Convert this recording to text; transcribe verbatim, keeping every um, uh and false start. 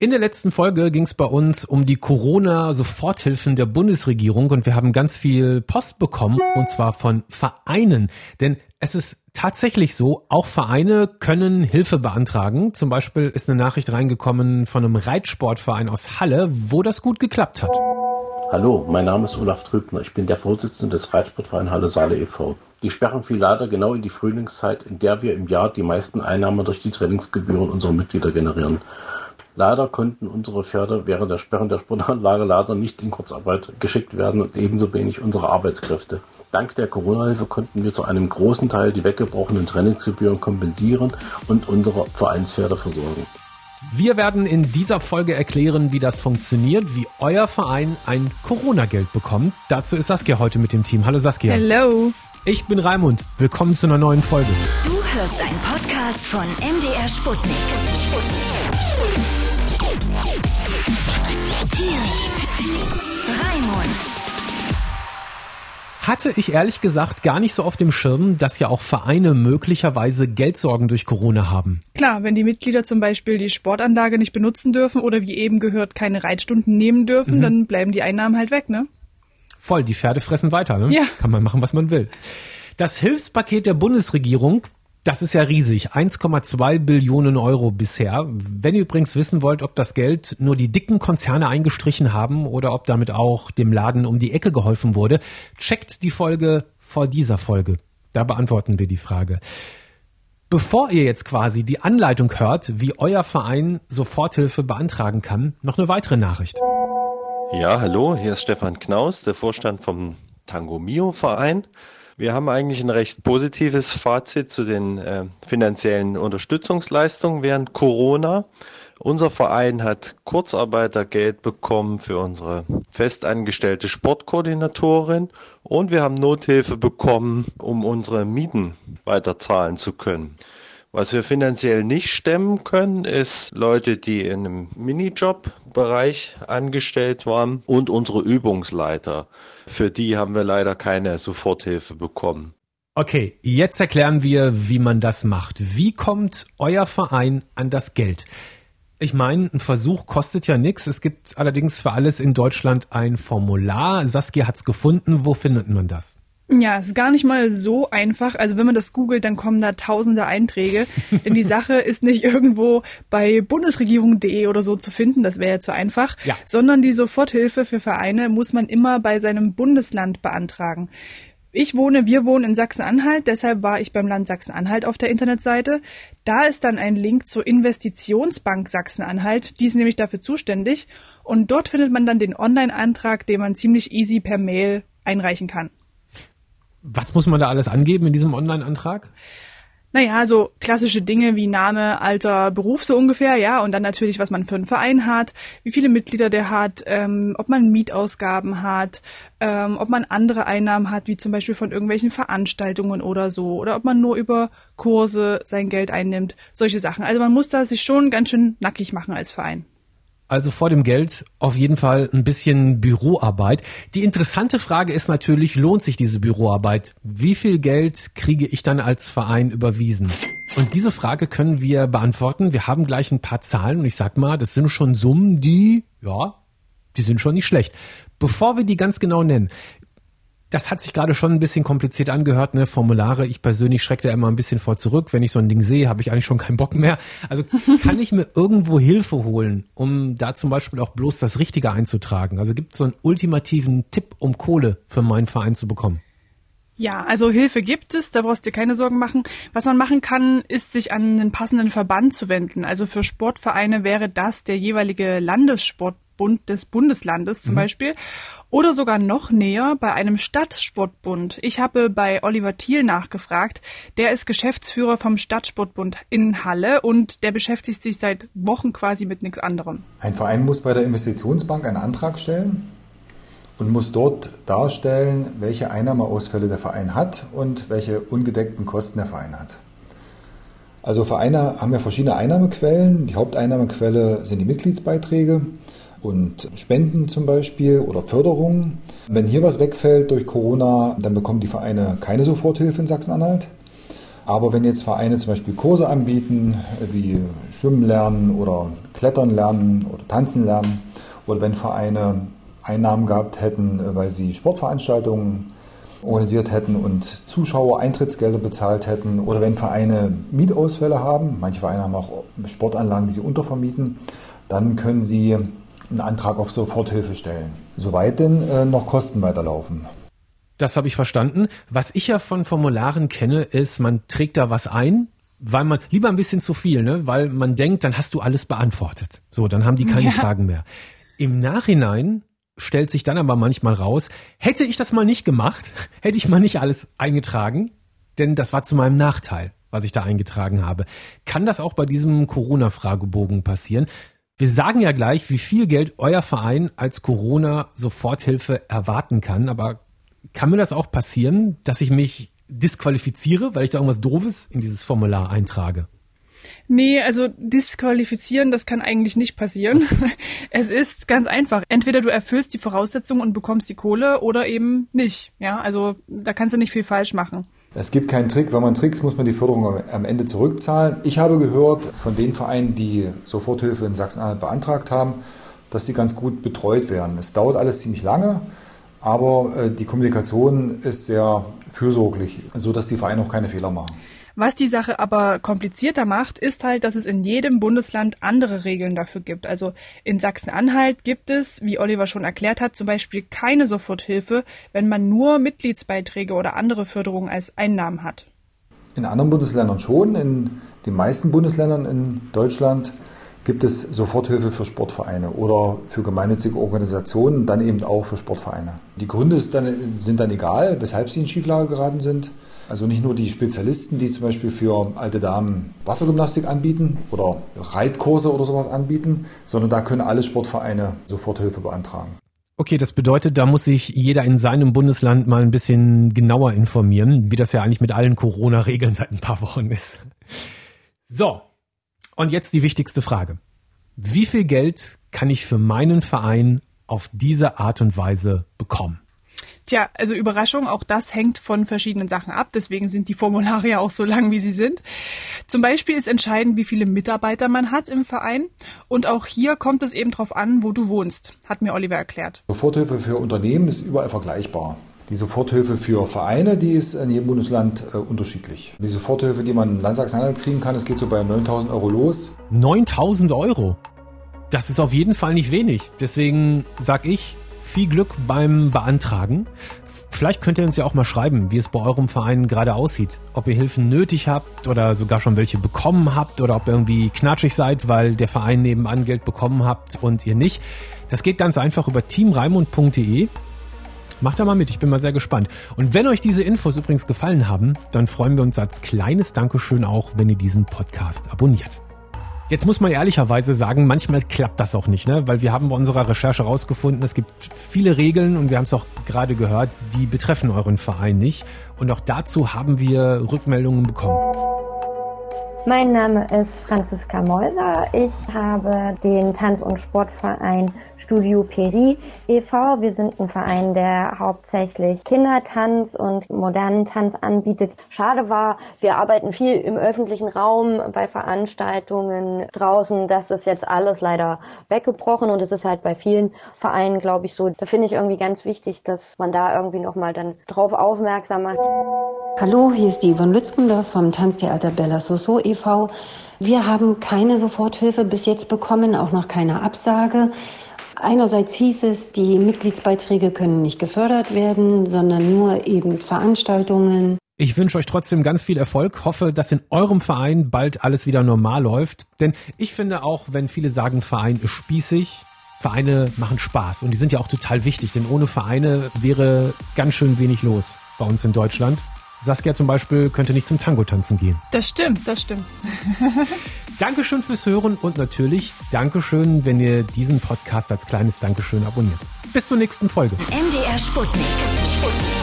In der letzten Folge ging es bei uns um die Corona-Soforthilfen der Bundesregierung und wir haben ganz viel Post bekommen, und zwar von Vereinen. Denn es ist tatsächlich so, auch Vereine können Hilfe beantragen. Zum Beispiel ist eine Nachricht reingekommen von einem Reitsportverein aus Halle, wo das gut geklappt hat. Hallo, mein Name ist Olaf Trübner. Ich bin der Vorsitzende des Reitsportvereins Halle Saale e Fau Die Sperren fiel leider genau in die Frühlingszeit, in der wir im Jahr die meisten Einnahmen durch die Trainingsgebühren unserer Mitglieder generieren. Leider konnten unsere Pferde während der Sperren der Sportanlage leider nicht in Kurzarbeit geschickt werden und ebenso wenig unsere Arbeitskräfte. Dank der Corona-Hilfe konnten wir zu einem großen Teil die weggebrochenen Trainingsgebühren kompensieren und unsere Vereinspferde versorgen. Wir werden in dieser Folge erklären, wie das funktioniert, wie euer Verein ein Corona-Geld bekommt. Dazu ist Saskia heute mit dem Team. Hallo Saskia. Hello. Ich bin Raimund. Willkommen zu einer neuen Folge. Du hörst einen Podcast von M D R Sputnik. Raimund. Hatte ich ehrlich gesagt gar nicht so auf dem Schirm, dass ja auch Vereine möglicherweise Geldsorgen durch Corona haben. Klar, wenn die Mitglieder zum Beispiel die Sportanlage nicht benutzen dürfen oder wie eben gehört, keine Reitstunden nehmen dürfen, mhm. dann bleiben die Einnahmen halt weg, ne? Voll, die Pferde fressen weiter, ne? Ja. Kann man machen, was man will. Das Hilfspaket der Bundesregierung, das ist ja riesig, eins Komma zwei Billionen Euro bisher. Wenn ihr übrigens wissen wollt, ob das Geld nur die dicken Konzerne eingestrichen haben oder ob damit auch dem Laden um die Ecke geholfen wurde, checkt die Folge vor dieser Folge. Da beantworten wir die Frage. Bevor ihr jetzt quasi die Anleitung hört, wie euer Verein Soforthilfe beantragen kann, noch eine weitere Nachricht. Ja, hallo, hier ist Stefan Knaus, der Vorstand vom Tango Mio Verein. Wir haben eigentlich ein recht positives Fazit zu den äh, finanziellen Unterstützungsleistungen während Corona. Unser Verein hat Kurzarbeitergeld bekommen für unsere festangestellte Sportkoordinatorin und wir haben Nothilfe bekommen, um unsere Mieten weiter zahlen zu können. Was wir finanziell nicht stemmen können, ist Leute, die in einem Minijob-Bereich angestellt waren und unsere Übungsleiter. Für die haben wir leider keine Soforthilfe bekommen. Okay, jetzt erklären wir, wie man das macht. Wie kommt euer Verein an das Geld? Ich meine, ein Versuch kostet ja nichts. Es gibt allerdings für alles in Deutschland ein Formular. Saskia hat's gefunden. Wo findet man das? Ja, ist gar nicht mal so einfach. Also wenn man das googelt, dann kommen da tausende Einträge. Denn die Sache ist nicht irgendwo bei bundesregierung punkt de oder so zu finden, das wäre ja zu einfach. Ja. Sondern die Soforthilfe für Vereine muss man immer bei seinem Bundesland beantragen. Ich wohne, wir wohnen in Sachsen-Anhalt, deshalb war ich beim Land Sachsen-Anhalt auf der Internetseite. Da ist dann ein Link zur Investitionsbank Sachsen-Anhalt, die ist nämlich dafür zuständig. Und dort findet man dann den Online-Antrag, den man ziemlich easy per Mail einreichen kann. Was muss man da alles angeben in diesem Online-Antrag? Naja, so klassische Dinge wie Name, Alter, Beruf so ungefähr, ja. Und dann natürlich, was man für einen Verein hat, wie viele Mitglieder der hat, ähm, ob man Mietausgaben hat, ähm, ob man andere Einnahmen hat, wie zum Beispiel von irgendwelchen Veranstaltungen oder so. Oder ob man nur über Kurse sein Geld einnimmt, solche Sachen. Also man muss da sich schon ganz schön nackig machen als Verein. Also vor dem Geld auf jeden Fall ein bisschen Büroarbeit. Die interessante Frage ist natürlich, lohnt sich diese Büroarbeit? Wie viel Geld kriege ich dann als Verein überwiesen? Und diese Frage können wir beantworten. Wir haben gleich ein paar Zahlen und ich sag mal, das sind schon Summen, die, ja, die sind schon nicht schlecht. Bevor wir die ganz genau nennen, das hat sich gerade schon ein bisschen kompliziert angehört, ne? Formulare, ich persönlich schrecke da immer ein bisschen vor zurück. Wenn ich so ein Ding sehe, habe ich eigentlich schon keinen Bock mehr. Also kann ich mir irgendwo Hilfe holen, um da zum Beispiel auch bloß das Richtige einzutragen? Also gibt es so einen ultimativen Tipp, um Kohle für meinen Verein zu bekommen? Ja, also Hilfe gibt es, da brauchst du dir keine Sorgen machen. Was man machen kann, ist, sich an einen passenden Verband zu wenden. Also für Sportvereine wäre das der jeweilige Landessportbund des Bundeslandes zum mhm. Beispiel oder sogar noch näher bei einem Stadtsportbund. Ich habe bei Oliver Thiel nachgefragt, der ist Geschäftsführer vom Stadtsportbund in Halle und der beschäftigt sich seit Wochen quasi mit nichts anderem. Ein Verein muss bei der Investitionsbank einen Antrag stellen und muss dort darstellen, welche Einnahmeausfälle der Verein hat und welche ungedeckten Kosten der Verein hat. Also Vereine haben ja verschiedene Einnahmequellen. Die Haupteinnahmequelle sind die Mitgliedsbeiträge und Spenden zum Beispiel oder Förderungen. Wenn hier was wegfällt durch Corona, dann bekommen die Vereine keine Soforthilfe in Sachsen-Anhalt. Aber wenn jetzt Vereine zum Beispiel Kurse anbieten, wie Schwimmen lernen oder Klettern lernen oder Tanzen lernen, oder wenn Vereine Einnahmen gehabt hätten, weil sie Sportveranstaltungen organisiert hätten und Zuschauer Eintrittsgelder bezahlt hätten, oder wenn Vereine Mietausfälle haben, manche Vereine haben auch Sportanlagen, die sie untervermieten, dann können sie einen Antrag auf Soforthilfe stellen, soweit denn äh, noch Kosten weiterlaufen. Das habe ich verstanden. Was ich ja von Formularen kenne, ist, man trägt da was ein, weil man lieber ein bisschen zu viel, ne? Weil man denkt, dann hast du alles beantwortet. So, dann haben die keine ja. Fragen mehr. Im Nachhinein stellt sich dann aber manchmal raus, hätte ich das mal nicht gemacht, hätte ich mal nicht alles eingetragen, denn das war zu meinem Nachteil, was ich da eingetragen habe. Kann das auch bei diesem Corona-Fragebogen passieren? Wir sagen ja gleich, wie viel Geld euer Verein als Corona-Soforthilfe erwarten kann, aber kann mir das auch passieren, dass ich mich disqualifiziere, weil ich da irgendwas Doofes in dieses Formular eintrage? Nee, also disqualifizieren, das kann eigentlich nicht passieren. Es ist ganz einfach. Entweder du erfüllst die Voraussetzungen und bekommst die Kohle oder eben nicht. Ja, also da kannst du nicht viel falsch machen. Es gibt keinen Trick. Wenn man trickst, muss man die Förderung am Ende zurückzahlen. Ich habe gehört von den Vereinen, die Soforthilfe in Sachsen-Anhalt beantragt haben, dass sie ganz gut betreut werden. Es dauert alles ziemlich lange, aber die Kommunikation ist sehr fürsorglich, sodass die Vereine auch keine Fehler machen. Was die Sache aber komplizierter macht, ist halt, dass es in jedem Bundesland andere Regeln dafür gibt. Also in Sachsen-Anhalt gibt es, wie Oliver schon erklärt hat, zum Beispiel keine Soforthilfe, wenn man nur Mitgliedsbeiträge oder andere Förderungen als Einnahmen hat. In anderen Bundesländern schon. In den meisten Bundesländern in Deutschland gibt es Soforthilfe für Sportvereine oder für gemeinnützige Organisationen, dann eben auch für Sportvereine. Die Gründe sind dann egal, weshalb sie in Schieflage geraten sind. Also nicht nur die Spezialisten, die zum Beispiel für alte Damen Wassergymnastik anbieten oder Reitkurse oder sowas anbieten, sondern da können alle Sportvereine Soforthilfe beantragen. Okay, das bedeutet, da muss sich jeder in seinem Bundesland mal ein bisschen genauer informieren, wie das ja eigentlich mit allen Corona-Regeln seit ein paar Wochen ist. So, und jetzt die wichtigste Frage. Wie viel Geld kann ich für meinen Verein auf diese Art und Weise bekommen? Tja, also Überraschung, auch das hängt von verschiedenen Sachen ab. Deswegen sind die Formulare ja auch so lang, wie sie sind. Zum Beispiel ist entscheidend, wie viele Mitarbeiter man hat im Verein. Und auch hier kommt es eben drauf an, wo du wohnst, hat mir Oliver erklärt. Soforthilfe für Unternehmen ist überall vergleichbar. Die Soforthilfe für Vereine, die ist in jedem Bundesland äh, unterschiedlich. Die Soforthilfe, die man im Land Sachsen-Anhalt kriegen kann, es geht so bei neuntausend Euro los. neuntausend Euro? Das ist auf jeden Fall nicht wenig. Deswegen sag ich, viel Glück beim Beantragen. Vielleicht könnt ihr uns ja auch mal schreiben, wie es bei eurem Verein gerade aussieht. Ob ihr Hilfen nötig habt oder sogar schon welche bekommen habt oder ob ihr irgendwie knatschig seid, weil der Verein nebenan Geld bekommen habt und ihr nicht. Das geht ganz einfach über team raimund punkt de. Macht da mal mit, ich bin mal sehr gespannt. Und wenn euch diese Infos übrigens gefallen haben, dann freuen wir uns als kleines Dankeschön auch, wenn ihr diesen Podcast abonniert. Jetzt muss man ehrlicherweise sagen, manchmal klappt das auch nicht, ne? Weil wir haben bei unserer Recherche rausgefunden, es gibt viele Regeln und wir haben es auch gerade gehört, die betreffen euren Verein nicht. Und auch dazu haben wir Rückmeldungen bekommen. Mein Name ist Franziska Mäuser. Ich habe den Tanz- und Sportverein Studio Peri e V Wir sind ein Verein, der hauptsächlich Kindertanz und modernen Tanz anbietet. Schade war, wir arbeiten viel im öffentlichen Raum, bei Veranstaltungen draußen. Das ist jetzt alles leider weggebrochen und es ist halt bei vielen Vereinen, glaube ich, so. Da finde ich irgendwie ganz wichtig, dass man da irgendwie nochmal dann drauf aufmerksam macht. Hallo, hier ist die Yvonne Lützkendorf vom Tanztheater Bella Soso e V Wir haben keine Soforthilfe bis jetzt bekommen, auch noch keine Absage. Einerseits hieß es, die Mitgliedsbeiträge können nicht gefördert werden, sondern nur eben Veranstaltungen. Ich wünsche euch trotzdem ganz viel Erfolg, hoffe, dass in eurem Verein bald alles wieder normal läuft. Denn ich finde auch, wenn viele sagen, Verein ist spießig, Vereine machen Spaß und die sind ja auch total wichtig, denn ohne Vereine wäre ganz schön wenig los bei uns in Deutschland. Saskia zum Beispiel könnte nicht zum Tango tanzen gehen. Das stimmt, das stimmt. Dankeschön fürs Hören und natürlich Dankeschön, wenn ihr diesen Podcast als kleines Dankeschön abonniert. Bis zur nächsten Folge. M D R Sputnik. Sputnik.